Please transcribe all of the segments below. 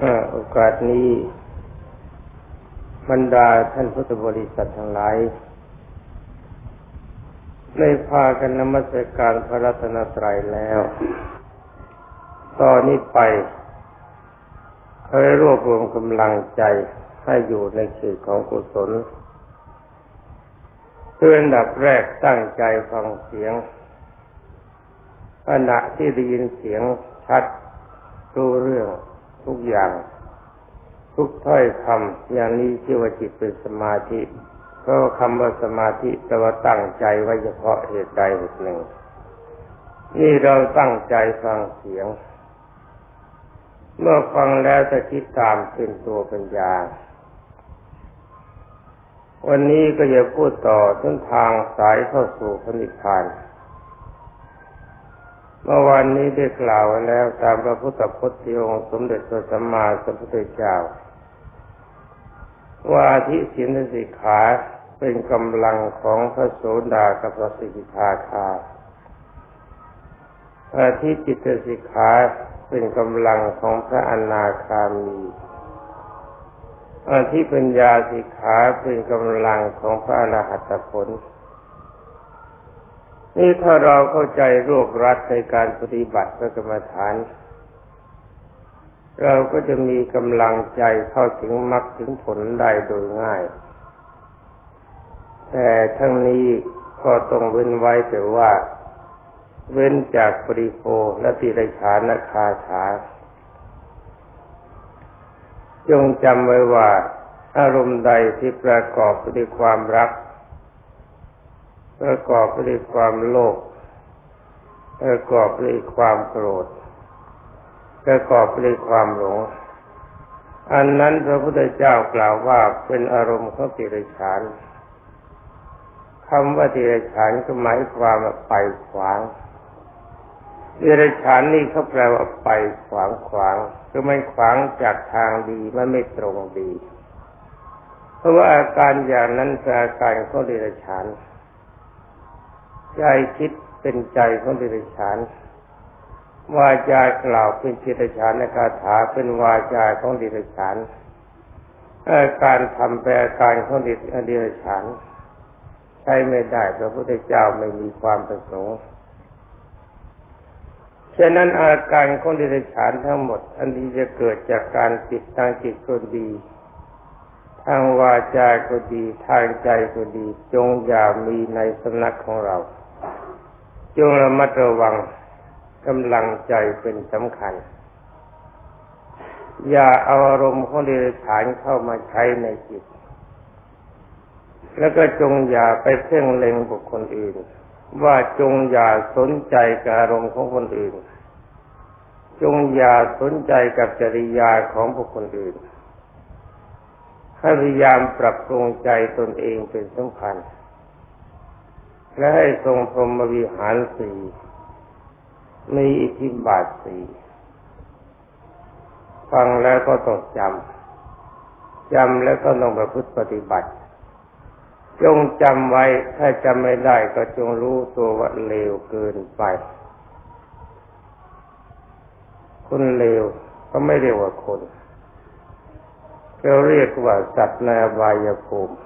โอกาสนี้บรรดาท่านพุทธบริษัททั้งหลายได้พากันนมัสการพระรัตนตรัยแล้วตอนนี้ไปให้รวบรวมกำลังใจให้อยู่ในเขตของกุศลเพื่ออันดับแรกตั้งใจฟังเสียงขณะที่ได้ยินเสียงชัดรู้เรื่องทุกอย่างทุกถ้อยคำอย่างนี้ชื่อว่าจิตเป็นสมาธิเพราะคำว่าสมาธิแต่ว่าตั้งใจไว้เฉพาะเหตุใดเหตุหนึ่งนี่เราตั้งใจฟังเสียงเมื่อฟังแล้วจะคิดตามเป็นตัวปัญญาวันนี้ก็จะพูดต่อเส้นทางสายเข้าสู่พระนิพพานเมื่อวันนี้ได้กล่าวไว้แล้วตามพระพุทธพจน์ที่องค์สมเด็จพระสัมมาสัมพุทธเจ้าว่าอธิศีลสิกขาเป็นกำลังของพระโสดากับพระสกิทาคาอธิจิตสิกขาเป็นกำลังของพระอนาคามีอธิปัญญาสิกขาเป็นกำลังของพระอรหัตผลนี่ถ้าเราเข้าใจรวบรัดในการปฏิบัติพระกรรมฐานเราก็จะมีกำลังใจเข้าถึงมรรคถึงผลได้โดยง่ายแต่ทั้งนี้ก็ต้องเว้นไว้แต่ว่าเว้นจากปริโภและติไรฉานคาถาจงจำไว้ว่าอารมณ์ใดที่ประกอบด้วยความรักประกอบด้วยความโลภประกอบด้วยความโกรธประกอบด้วยความหลงอันนั้นพระพุทธเจ้ากล่าวว่าเป็นอารมณ์ของติเรชานคำว่าติเรชานก็หมายความว่าไปขวางติเรชานนี่เขาแปลว่าไปขวางคือมันขวางจากทางดีมันไม่ตรงดีเพราะว่าอาการอย่างนั้นเป็นอาการของติเรชานใจคิดเป็นใจของติเรชานวาจากล่าวเป็นจิตฌานคาถาเป็นวาจาของดิเรกชันการทำแปลการของดิเรกชันใช้ไม่ได้พระพุทธเจ้าไม่มีความประสงค์ฉะนั้นอาการของดิเรกชันทั้งหมดอันนี้จะเกิดจากการจิตทางจิตก็ดีทางวาจาก็ดีทางใจก็ดีจงอย่ามีในสำนักของเราจงระมัดระวังกำลังใจเป็นสำคัญอย่าเอาอารมณ์ของเดรัจฉานเข้ามาใช้ในจิตแล้วก็จงอย่าไปเพ่งเล็งบุคคลอื่นว่าจงอย่าสนใจกับอารมณ์ของคนอื่นจงอย่าสนใจกับจริยาของบุคคลอื่นให้พยายามปรับปรุงใจตนเองเป็นสำคัญและให้ทรงพรหมวิหารสี่มีอิทธิบาทสี่ฟังแล้วก็ต้องจำแล้วก็ต้องประพฤติปฏิบัติจงจำไว้ถ้าจำไม่ได้ก็จงรู้ตัวว่าเลวเกินไปคนเลวก็ไม่เรียกว่าคนเราเรียกว่าสัตว์ในอบายภูมิ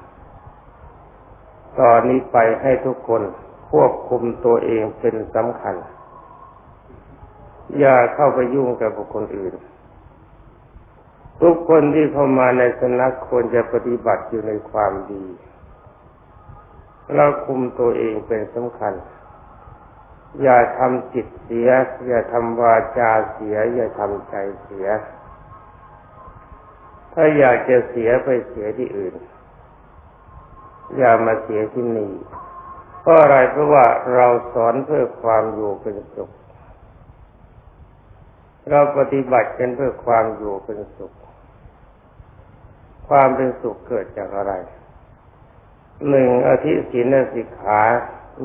ตอนนี้ไปให้ทุกคนควบคุมตัวเองเป็นสำคัญอย่าเข้าไปยุ่งกับบุคคลอื่นทุกคนที่เข้ามาในสำนักควรจะปฏิบัติอยู่ในความดีเราคุมตัวเองเป็นสำคัญอย่าทำจิตเสียอย่าทำวาจาเสียอย่าทำใจเสียถ้าอยากจะเสียไปเสียที่อื่นอย่ามาเสียที่นี่เพราะอะไรเพราะว่าเราสอนเพื่อความอยู่เป็นสุขเราปฏิบัติกันเพื่อความอยู่เป็นสุขความเป็นสุขเกิดจากอะไรหนึ่งอธิศีลสิกขา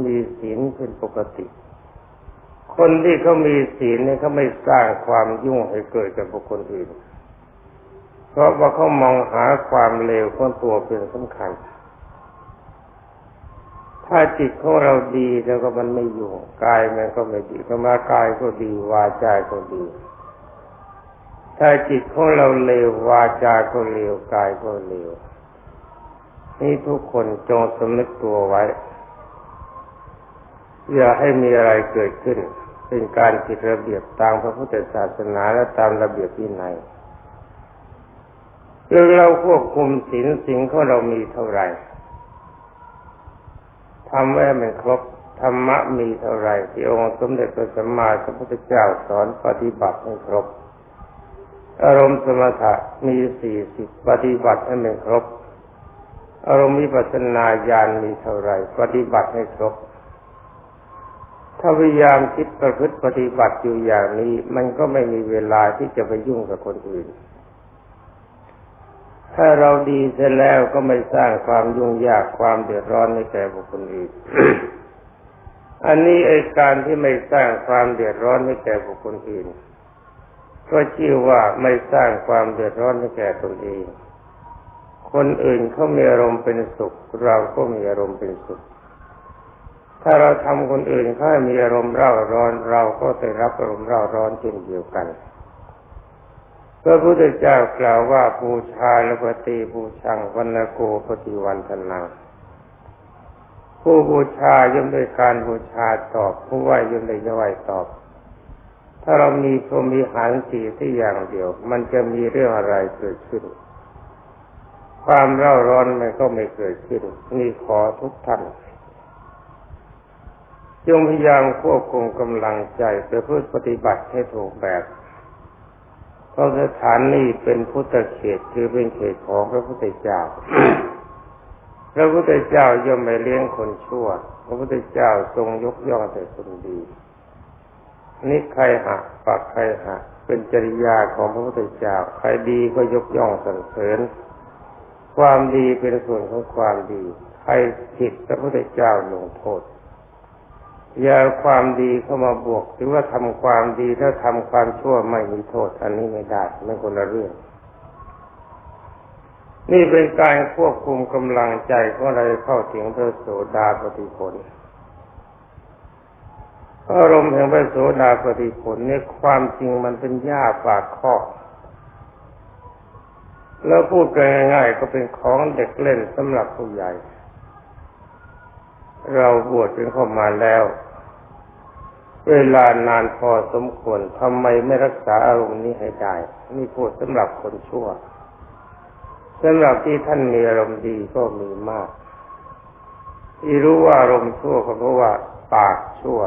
มีศีลเป็นปกติคนที่เขามีศีลเนี่ยเขาไม่สร้างความยุ่งให้เกิดกับบุคคลอื่นเพราะว่าเขามองหาความเลวของตัวเป็นสำคัญถ้าจิตของเราดีแล้วก็มันไม่อยู่กายมันก็ไม่ดีก็มากายก็ดีวาจาก็ดี ถ้าจิตของเราเลววาจาก็เลวกายก็เลวนี่ทุกคนจงสำนึกตัวไว้อย่าให้มีอะไรเกิดขึ้นเป็นการผิดระเบียบตามพระพุทธศาสนาและตามระเบียบวินัยเราควบคุมศีลของเรามีเท่าไหร่ทำให้มันครบธรรมะมีเท่าไหร่ที่องค์สมเด็จพระสัมมาสัมพุทธเจ้าสอนปฏิบัติให้ครบอารมณ์สมถะมี40ปฏิบัติให้มันครบอารมณ์วิปัสสนาญาณมีเท่าไหร่ปฏิบัติให้ครบถ้าพยายามคิดประพฤติปฏิบัติอยู่อย่างนี้มันก็ไม่มีเวลาที่จะไปยุ่งกับคนอื่นถ้าเราดีเสร็จแล้วก็ไม่สร้างความยุ่งยากความเดือดร้อนให้แก่บุคคลอื่น อันนี้ไอ้การที่ไม่สร้างความเดือดร้อนให้แก่บุคคลอื่นก็ชื่อว่าไม่สร้างความเดือดร้อนให้แก่ตนเองคนอื่นเขามีอารมณ์เป็นสุขเราก็มีอารมณ์เป็นสุขถ้าเราทำคนอื่นเขามีอารมณ์เร่าร้อนเราก็ได้รับอารมณ์เร่าร้อนเช่นเดียวกันพระพุทธเจ้ากล่าวว่าบูชาและปฏิบูชังวันละโกปฏิวันธนาผู้บูชาย่อมได้การบูชาตอบผู้ไหว้ย่อมได้ไหว้ตอบถ้าเรามีพรหมวิหารสี่ที่อย่างเดียวมันจะมีเรื่องอะไรเกิดขึ้นความเร่าร้อนมันก็ไม่เกิดขึ้นนี่ขอทุกท่านจงพยายามควบคุมกำลังใจเพื่อปฏิบัติให้ถูกแบบเพราะสถานนี้เป็นพุทธเขตคือเป็นเขตของพระพุทธเจ้า พระพุทธเจ้าย่อมไม่เลี้ยงคนชั่วพระพุทธเจ้าทรงยกย่องแต่คนดีนิใครหะปักใครหะเป็นจริยาของพระพุทธเจ้าใครดีก็ยกย่องสรรเสริญความดีเป็นส่วนของความดีใครผิดพระพุทธเจ้าลงโทษอย่าความดีเข้ามาบวกหรือว่าทำความดีถ้าทำความชั่วไม่มีโทษอันนี้ไม่ได้ไม่คนละเรื่องนี่เป็นการควบคุมกำลังใจของเราเข้าถึงพระโสดาปัตติผลอารมณ์แห่งพระโสดาปัตติผลนี่ความจริงมันเป็นหญ้าปากคอกแล้วพูดกันง่ายๆก็เป็นของเด็กเล่นสำหรับผู้ใหญ่เราบวชเป็นเข้ามาแล้วเวลานานพอสมควรทำไมไม่รักษาอารมณ์นี้ให้ได้นี่พูดสำหรับคนชั่วสำหรับที่ท่านมีอารมณ์ดีก็มีมากที่รู้ว่าอารมณ์ชั่วก็เพราะว่าปากชั่ว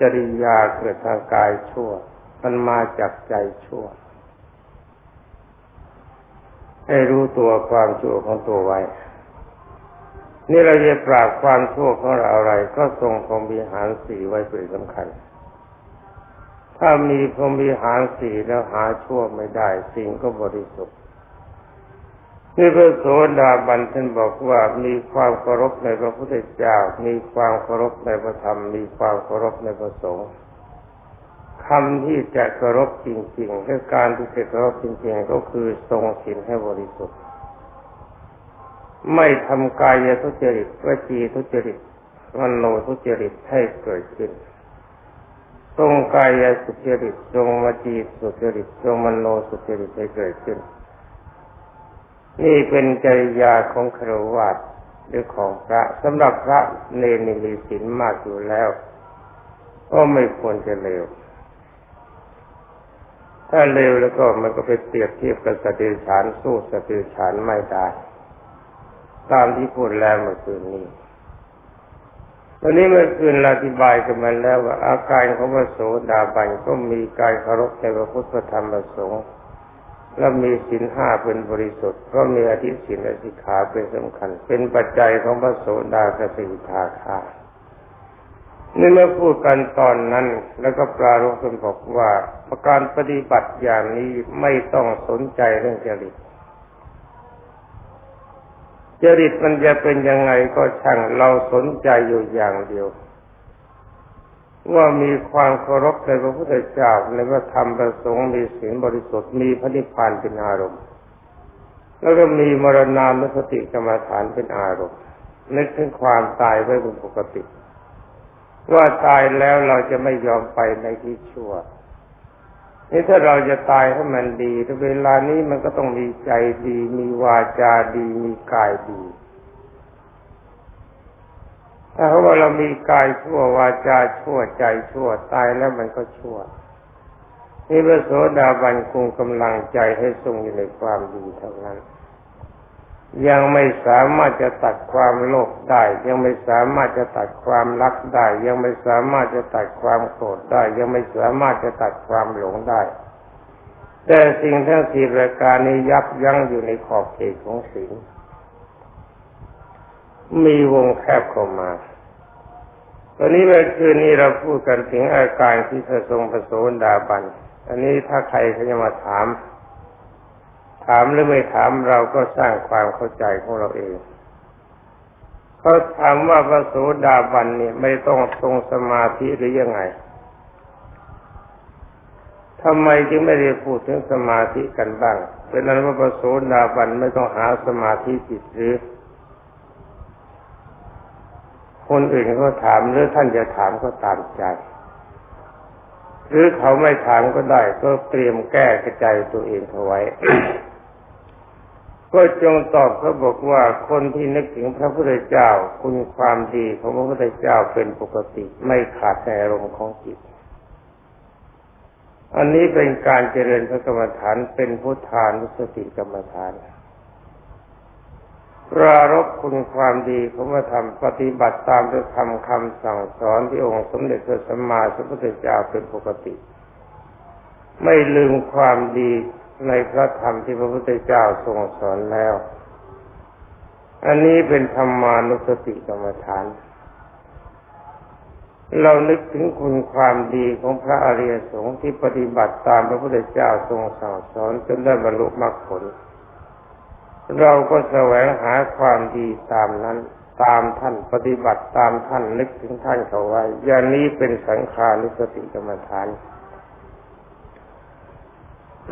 จริยาเกิดทางกายชั่วมันมาจากใจชั่วให้รู้ตัวความชั่วของตัวไว้นี่เราจะปราบความชั่วของเราอะไรก็ทรงพรหมวิหาร4ไว้เป็นสำคัญถ้ามีพรหมวิหาร4แล้วหาชั่วไม่ได้สิ่งก็บริสุทธิ์นี่พระโสดาบันท่านบอกว่ามีความเคารพในพระพุทธเจ้ามีความเคารพในพระธรรมมีความเคารพในพระสงฆ์คำที่จะเคารพจริงๆและการที่จะเคารพจริงๆก็คือทรงศีลให้บริสุทธิ์ไม่ทำกายทุจริตวจีทุจริตมโนทุจริตให้เกิดขึ้นทรงกายสุจริตทรงวจีสุจริตทรงมโนสุจริตให้เกิดขึ้นนี่เป็นจริยาของคฤหัสถ์หรือของพระสำหรับพระเนรมีศีลมากอยู่แล้วก็ไม่ควรจะเลวถ้าเลวแล้วก็มันก็ไปเปรียบเทียบกับสัตว์เดรัจฉานสู้สัตว์เดรัจฉานไม่ได้ตามที่พูดแล้วเมื่อคืนนี้วันนี้เมื่อคืนอธิบายกันมาแล้วว่าอาการของพระโสดาบันก็มีการเคารพในพระพุทธธรรมประสงค์และมีศีลห้าเป็นบริสุทธิ์ก็มีอธิศีลและสิกขาเป็นสำคัญเป็นปัจจัยของพระโสดากับสิกขาธรรมนี่เมื่อพูดกันตอนนั้นแล้วก็ปรารภกันบอกว่าการปฏิบัติอย่างนี้ไม่ต้องสนใจเรื่องจริตจริตมันจะเป็นยังไงก็ช่างเราสนใจอยู่อย่างเดียวว่ามีความเคารพในพระพุทธเจ้าในพระธรรมประสงค์มีศีลบริสุทธิ์มีพระนิพพานเป็นอารมณ์แล้วก็มีมรณานุสติกรรมฐานเป็นอารมณ์นึกถึงความตายไว้เป็นปกติว่าตายแล้วเราจะไม่ยอมไปในที่ชั่ว นี่ถ้าเราจะตายให้มันดีแต่เวลานี้มันก็ต้องมีใจดีมีวาจาดีมีกายดีถ้าว่าเรามีกายชั่ววาจาชั่วใจชั่วตายแล้วมันก็ชั่วนี่พระโสดาบันคงกำลังใจให้ทรงอยู่ในความดีเท่านั้นยังไม่สามารถจะตัดความโลภได้ยังไม่สามารถจะตัดความรักได้ยังไม่สามารถจะตัดความโกรธได้ยังไม่สามารถจะตัดความหลงได้แต่สิ่งทั้งสี่ประการนี้ยับยั้งอยู่ในขอบเขตของศีลมีวงแคบเข้ามาตอนนี้เมื่อคืนนี้เราพูดกันถึงอาการที่พระทรงพระโสดาบันอันนี้ถ้าใครเขาจะมาถามหรือไม่ถามเราก็สร้างความเข้าใจของเราเองเขาถามว่าพระโสดาบันเนี่ยไม่ต้องทรงสมาธิหรือยังไงทำไมจึงไม่ได้พูดถึงสมาธิกันบ้างเป็นนั้นว่าพระโสดาบันไม่ต้องหาสมาธิจิตหรือคนอื่นก็ถามหรือท่านจะถามก็ตามใจหรือเขาไม่ถามก็ได้ก็เตรียมแก้กระจายตัวเองเอาไว้ ก็จงตอบเขาบอกว่าคนที่นึกถึงพระพุทธเจ้าคุณความดีของพระพุทธเจ้าเป็นปกติไม่ขาดในอารมณ์ของจิตอันนี้เป็นการเจริญพระกรรมฐานเป็นพุทธานุสติกรรมฐานประรบคุณความดีของพระธรรมปฏิบัติตามพระธรรมคำสั่งสอนที่องค์สมเด็จพระสัมมาสัมพุทธเจ้าเป็นปกติไม่ลืมความดีในพระธรรมที่พระพุทธเจ้าทรงสอนแล้วอันนี้เป็นธรรมานุสติกรรมฐานเรานึกถึงคุณความดีของพระอริยสงฆ์ที่ปฏิบัติตามพระพุทธเจ้าทรงสั่งสอนจนได้บรรลุมรรคผลเราก็แสวงหาความดีตามนั้นตามท่านปฏิบัติตามท่านนึกถึงท่านเขาไว้อย่างนี้เป็นสังขานุสติกรรมฐาน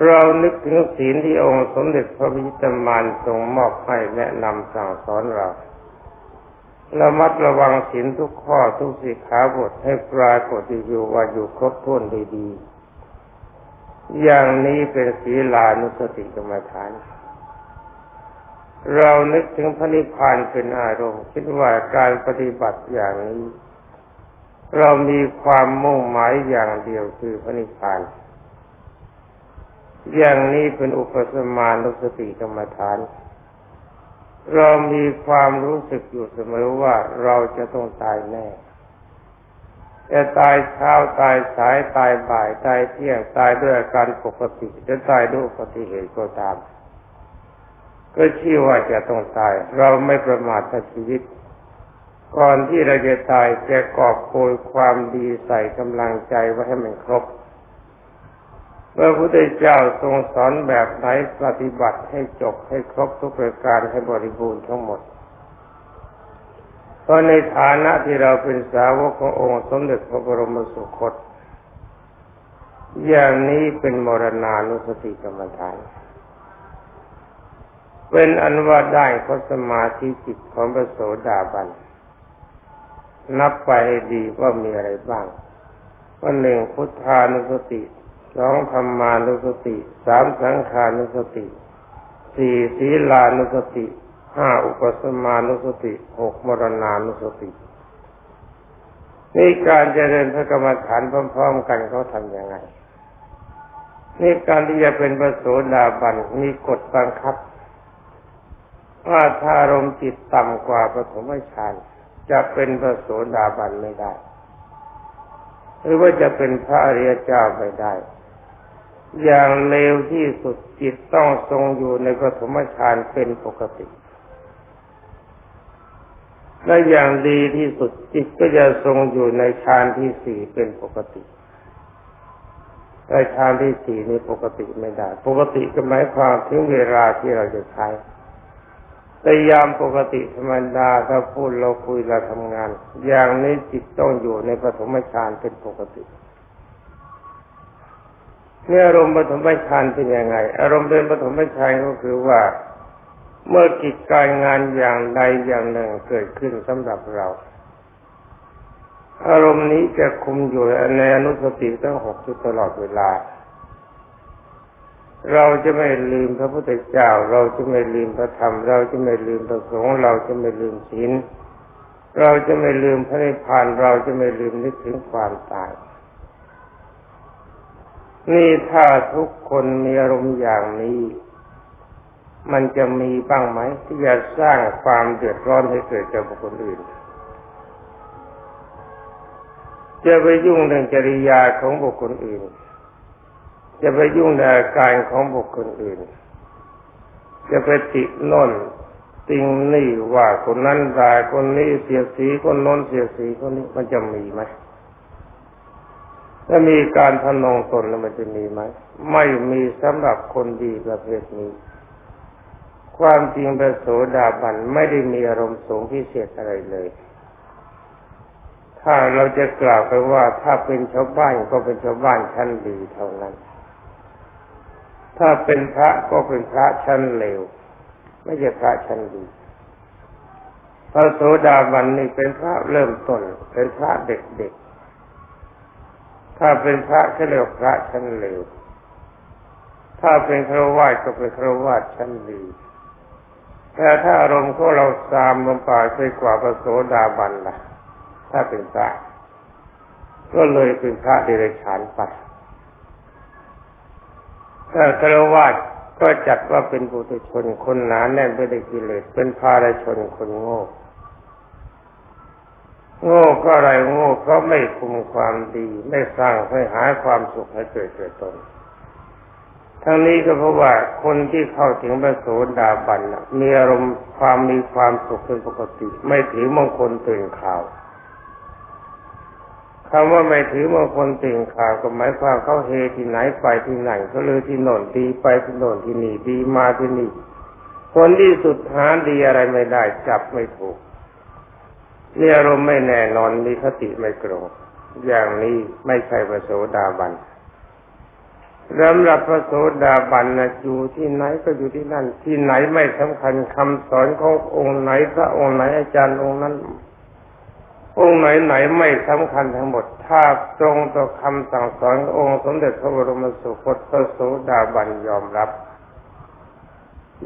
เรานึกถึงศีลที่องค์สมเด็จพระวิชิตมารทรงมอบให้แนะนำสั่งสอนเราระมัดระวังศีลทุกข้อทุกสิกขาบทให้ปรากฏอยู่ว่าอยู่ครบถ้วนดีๆอย่างนี้เป็นศีลานุสติกรรมฐานเรานึกถึงพระนิพพานเป็นอารมณ์คิดว่าการปฏิบัติอย่างนี้เรามีความมุ่งหมายอย่างเดียวคือพระนิพพานอย่างนี้เป็นอุปสมานุสติกรรมฐานเรามีความรู้สึกอยู่เสมอว่าเราจะต้องตายแน่จะตายเช้าตายสายตายบ่ายตายเที่ยงตายด้วยอาการปกติจะตายด้วยอุบัติเหตุก็ตามก็ชื่อว่าจะต้องตายเราไม่ประมาทในชีวิตก่อนที่เราจะตายจะกอบโกยความดีใส่กำลังใจไว้ให้มันครบเมื่อพระพุทธเจ้าทรงสอนแบบไหนปฏิบัติให้จบให้ครบทุกประการให้บริบูรณ์ทั้งหมดเพราะในฐานะที่เราเป็นสาวกขององค์สมเด็จพระบรมสุคตอย่างนี้เป็นมรณานุสติกรรมฐานเป็นอันว่าได้ข้อสมาธิจิตของพระโสดาบันนับไปให้ดีว่ามีอะไรบ้างว่าหนึ่งพุทธานุสติสองธรรมานุสติสามสังขานุสติสี่ศีลานุสติห้าอุปสมานุสติหกมรณานุสตินี่การเจริญพระกรรมฐานพร้อมๆกันเขาทำยังไงนี่การที่จะเป็นพระโสดาบันมีกฎบังคับว่าถ้าอารมณ์จิตต่ำกว่าปฐมฌานจะเป็นพระโสดาบันไม่ได้หรือว่าจะเป็นพระอริยเจ้าไม่ได้อย่างเลวที่สุดจิตต้องทรงอยู่ในปฐมฌานเป็นปกติและอย่างดีที่สุดจิตก็จะทรงอยู่ในฌานที่สี่เป็นปกติแต่ฌานที่สี่นี้ปกติไม่ได้ปกติก็หมายความถึงเวลาที่เราจะใช้แต่ยามปกติธรรมดาถ้าพูดเราคุยเราทำงานอย่างนี้จิตต้องอยู่ในปฐมฌานเป็นปกติเนี่ยอารมณ์ปฐมฌานเป็นยังไงอารมณ์เป็นปฐมฌานก็คือว่าเมื่อกิจการงานอย่างใดอย่างหนึ่งเกิดขึ้นสำหรับเราอารมณ์นี้จะคุมอยู่ในอนุสติทั้งหกตลอดเวลา เราจะไม่ลืมพระพุทธเจ้าเราจะไม่ลืมพระธรรมเราจะไม่ลืมพระสงฆ์เราจะไม่ลืมศีลเราจะไม่ลืมพระนิพพานเราจะไม่ลืมนึกถึงความตายนี่ถ้าทุกคนมีอารมณ์อย่างนี้มันจะมีบ้างไหมที่จะสร้างความเดือดร้อนให้เกิดแก่บุคคลอื่นจะไปยุ่งเรื่องจริยาของบุคคลอื่นจะไปยุ่งในอาการของบุคคลอื่นจะไปติโน่นติงนี่ว่าคนนั้นด่าคนนี้เสียสีคนโน้นเสียสีคนนี้มันจะมีไหมถ้ามีการทำนองตนแล้วมันจะมีไหมไม่มีสำหรับคนดีประเภทนี้ความจริงพระโสดาบันไม่ได้มีอารมณ์สูงพิเศษอะไรเลยถ้าเราจะกล่าวไปว่าถ้าเป็นชาวบ้านก็เป็นชาวบ้านชั้นดีเท่านั้นถ้าเป็นพระก็เป็นพระชั้นเลวไม่ใช่พระชั้นดีพระโสดาบันนี่เป็นพระเริ่มต้นเป็นพระเด็กๆถ้าเป็นพระก็เรียกพระชั้นเลวถ้าเป็นฆราวาสก็เป็นฆราวาสชั้นดีแต่ถ้าอารมณ์ของเราซามลงไปไปกว่าพระโสดาบันล่ะถ้าเป็นพระก็เลยเป็นพระเดรัจฉานไปถ้าฆราวาสก็จัดว่าเป็นปุถุชนคนหนาแน่นไปด้วยกิเลสเป็นภาลชนคนโง่โง่ก็อะไรโง่เพราะไม่คุมความดีไม่สร้างให้หาความสุขให้เกิดแก่ตนทั้งนี้ก็เพราะว่าคนที่เข้าถึงพระโสดาบันมีอารมณ์ความมีความสุขเป็นปกติไม่ถือมงคลตื่นข่าวคำว่าไม่ถือมงคลตื่นข่าวก็หมายความเขาเฮที่ไหนไปที่ไหนเขาเลยที่โน่นดีไปที่โน่นที่นี่ดีมาที่นี่คนที่สุดหาดีอะไรไม่ได้จับไม่ถูกมีอารมณ์ไม่แน่นอนมีคติไม่ตรงอย่างนี้ไม่ใช่พระโสดาบันสำหรับพระโสดาบันนะอยู่ที่ไหนก็อยู่ที่นั่นที่ไหนไม่สำคัญคำสอนขององค์ไหนพระองค์ไหนอาจารย์องค์นั้นองค์ไหนๆไม่สำคัญทั้งหมดถ้าตรงต่อคำสั่งสอนองค์สมเด็จพระบรมสุคตพระโสดาบันยอมรับ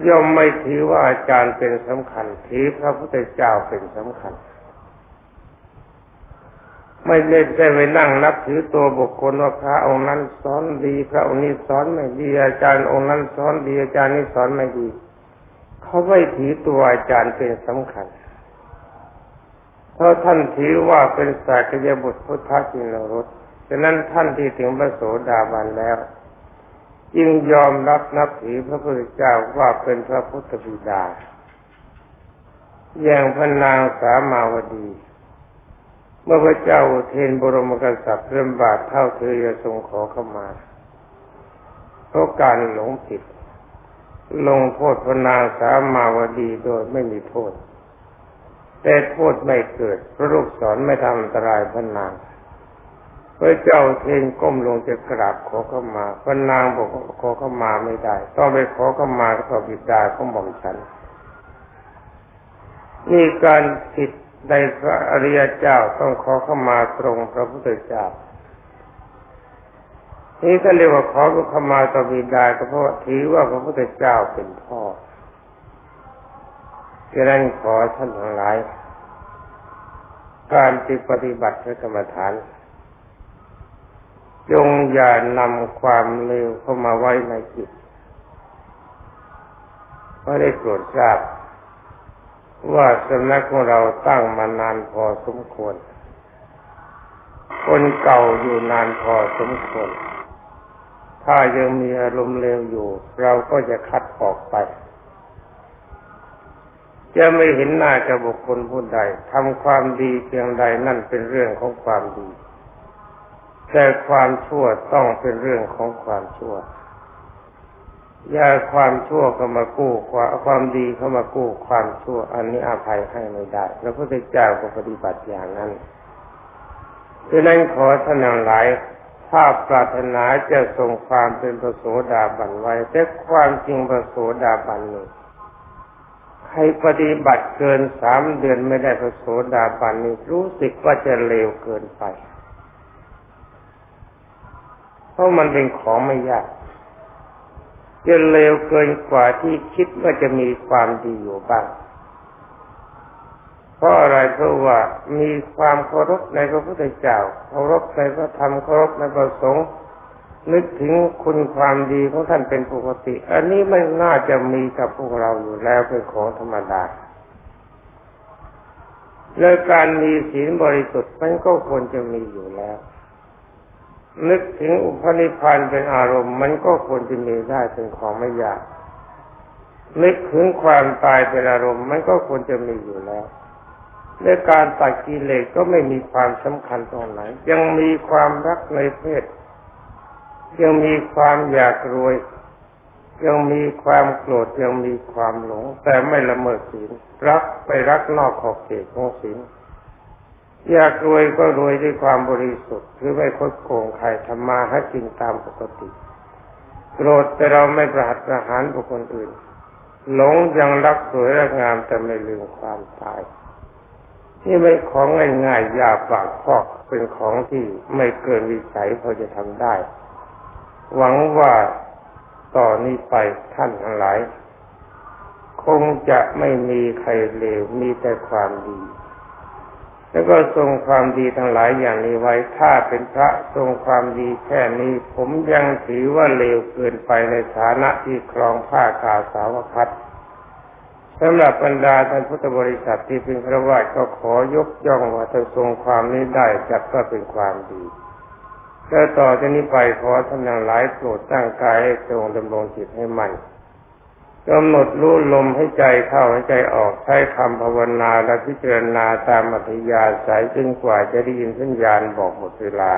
ย่อมไม่ถือว่าอาจารย์เป็นสำคัญถือพระพุทธเจ้าเป็นสำคัญไม่ได้ไปนั่งนับถือตัวบุคคลว่าพระองค์นั้นสอนดีพระองค์นี้สอนไม่ดีอาจารย์องค์นั้นสอนดีอาจารย์นี้สอนไม่ดีเขาไม่ถือตัวอาจารย์เป็นสำคัญเพราะท่านถือว่าเป็นศาสดาบุตรพุทธกิณรสฉะนั้นท่านที่ถึงพระโสดาบันแล้วจึงยอมรับนับถือพระพุทธเจ้าว่าเป็นพระพุทธบิดาอย่างพระนางสามาวดีเมื่อพระเจ้าเทนบรมกษัตริย์เริ่มบาดเท่าเธอจะทรงขอเข้ามาเพราะการหลงผิดลงโทษพระนางสามาวดีโดยไม่มีโทษแต่โทษไม่เกิดพระลูกศรไม่ทำอันตรายพระนางพระเจ้าเทนก้มลงจะกราบขอเข้ามาพระนางบอกขอเข้ามาไม่ได้ต้องไปขอเข้ามาต่อบิดาของหม่อมฉันนี่การผิดในพระอริยเจ้าต้องขอเข้ามาตรงพระพุทธเจ้านี่ก็เรียกว่าขอเข้ามาต่อบิดาก็เพราะถือว่าพระพุทธเจ้าเป็นพ่อฉะนั้นขอท่านทั้งหลายการปฏิบัติพระกรรมฐานจงอย่านำความเลวเข้ามาไว้ในจิตเพราะได้โปรดทราบว่าสำนักของเราตั้งมานานพอสมควรคนเก่าอยู่นานพอสมควรถ้ายังมีอารมณ์เลวอยู่เราก็จะคัดออกไปจะไม่เห็นหน้ากับบุคคลผู้ใดทำความดีเพียงใดนั่นเป็นเรื่องของความดีแต่ความชั่วต้องเป็นเรื่องของความชั่วอย่าความชั่วเข้ามากู้ความดีเข้ามากู้ความชั่วอันนี้อภัยให้ไม่ได้พระพุทธเจ้าก็ปฏิบัติอย่างนั้นฉะนั้นขอท่านทั้งหลายถ้าปรารถนาจะทรงความเป็นพระโสดาบันไว้แต่ความจริงพระโสดาบันนี้ใครปฏิบัติเกิน3 เดือนไม่ได้พระโสดาบันนี่รู้สึกว่าจะเลวเกินไปเพราะมันเป็นของไม่ยาก จะเลวเกินกว่าที่คิดว่าจะมีความดีอยู่บ้างเพราะอะไรเพราะว่ามีความเคารพในพระพุทธเจ้าเคารพในพระธรรมเคารพในพระสงฆ์นึกถึงคุณความดีของท่านเป็นปกติอันนี้ไม่น่าจะมีกับพวกเราอยู่แล้วเป็นของธรรมดาและการมีศีลบริสุทธิ์มันก็ควรจะมีอยู่แล้วนึกถึงอุปนิพพานเป็นอารมณ์มันก็ควรจะมีได้เป็นของไม่ยากนึกถึงความตายเป็นอารมณ์มันก็ควรจะมีอยู่แล้วและการตัดกิเลสก็ไม่มีความสำคัญตรงไหนยังมีความรักในเพศยังมีความอยากรวยยังมีความโกรธยังมีความหลงแต่ไม่ละเมิดศีลรักไปรักนอกขอบเขตของศีลอยากรวยก็รวยด้วยความบริสุทธิ์คือไม่คดโกงใครทำมาหากินตามปกติโกรธแต่เราไม่ประหัตประหารบุคคลอื่นหลงยังรักสวยรักงามแต่ไม่ลืมความตายนี่ไม่ของง่ายๆยาปากพอกเป็นของที่ไม่เกินวิสัยพอจะทำได้หวังว่าต่อนนี้ไปท่านทั้งหลายคงจะไม่มีใครเลวมีแต่ความดีแล้วก็ทรงความดีทั้งหลายอย่างนี้ไว้ถ้าเป็นพระทรงความดีแค่นี้ผมยังถือว่าเลวเกินไปในฐานะที่ครองผ้ากาสาวพัสดิ์สำหรับบรรดาท่านพุทธบริษัทที่เป็นพระวาทก็ขอยกย่องว่าท่านทรงความนี้ได้จัดว่าเป็นความดีและต่อจากนี้ไปขอท่านทั้งหลายโปรดตั้งกายให้ทรงดำรงจิตให้มั่นกำหนดรู้ลมให้ใจเข้าให้ใจออกใช้คำภาวนาและพิจารณาตามอัธยาศัยจนกว่าจะได้ยินสัญญาณบอกหมดเวลา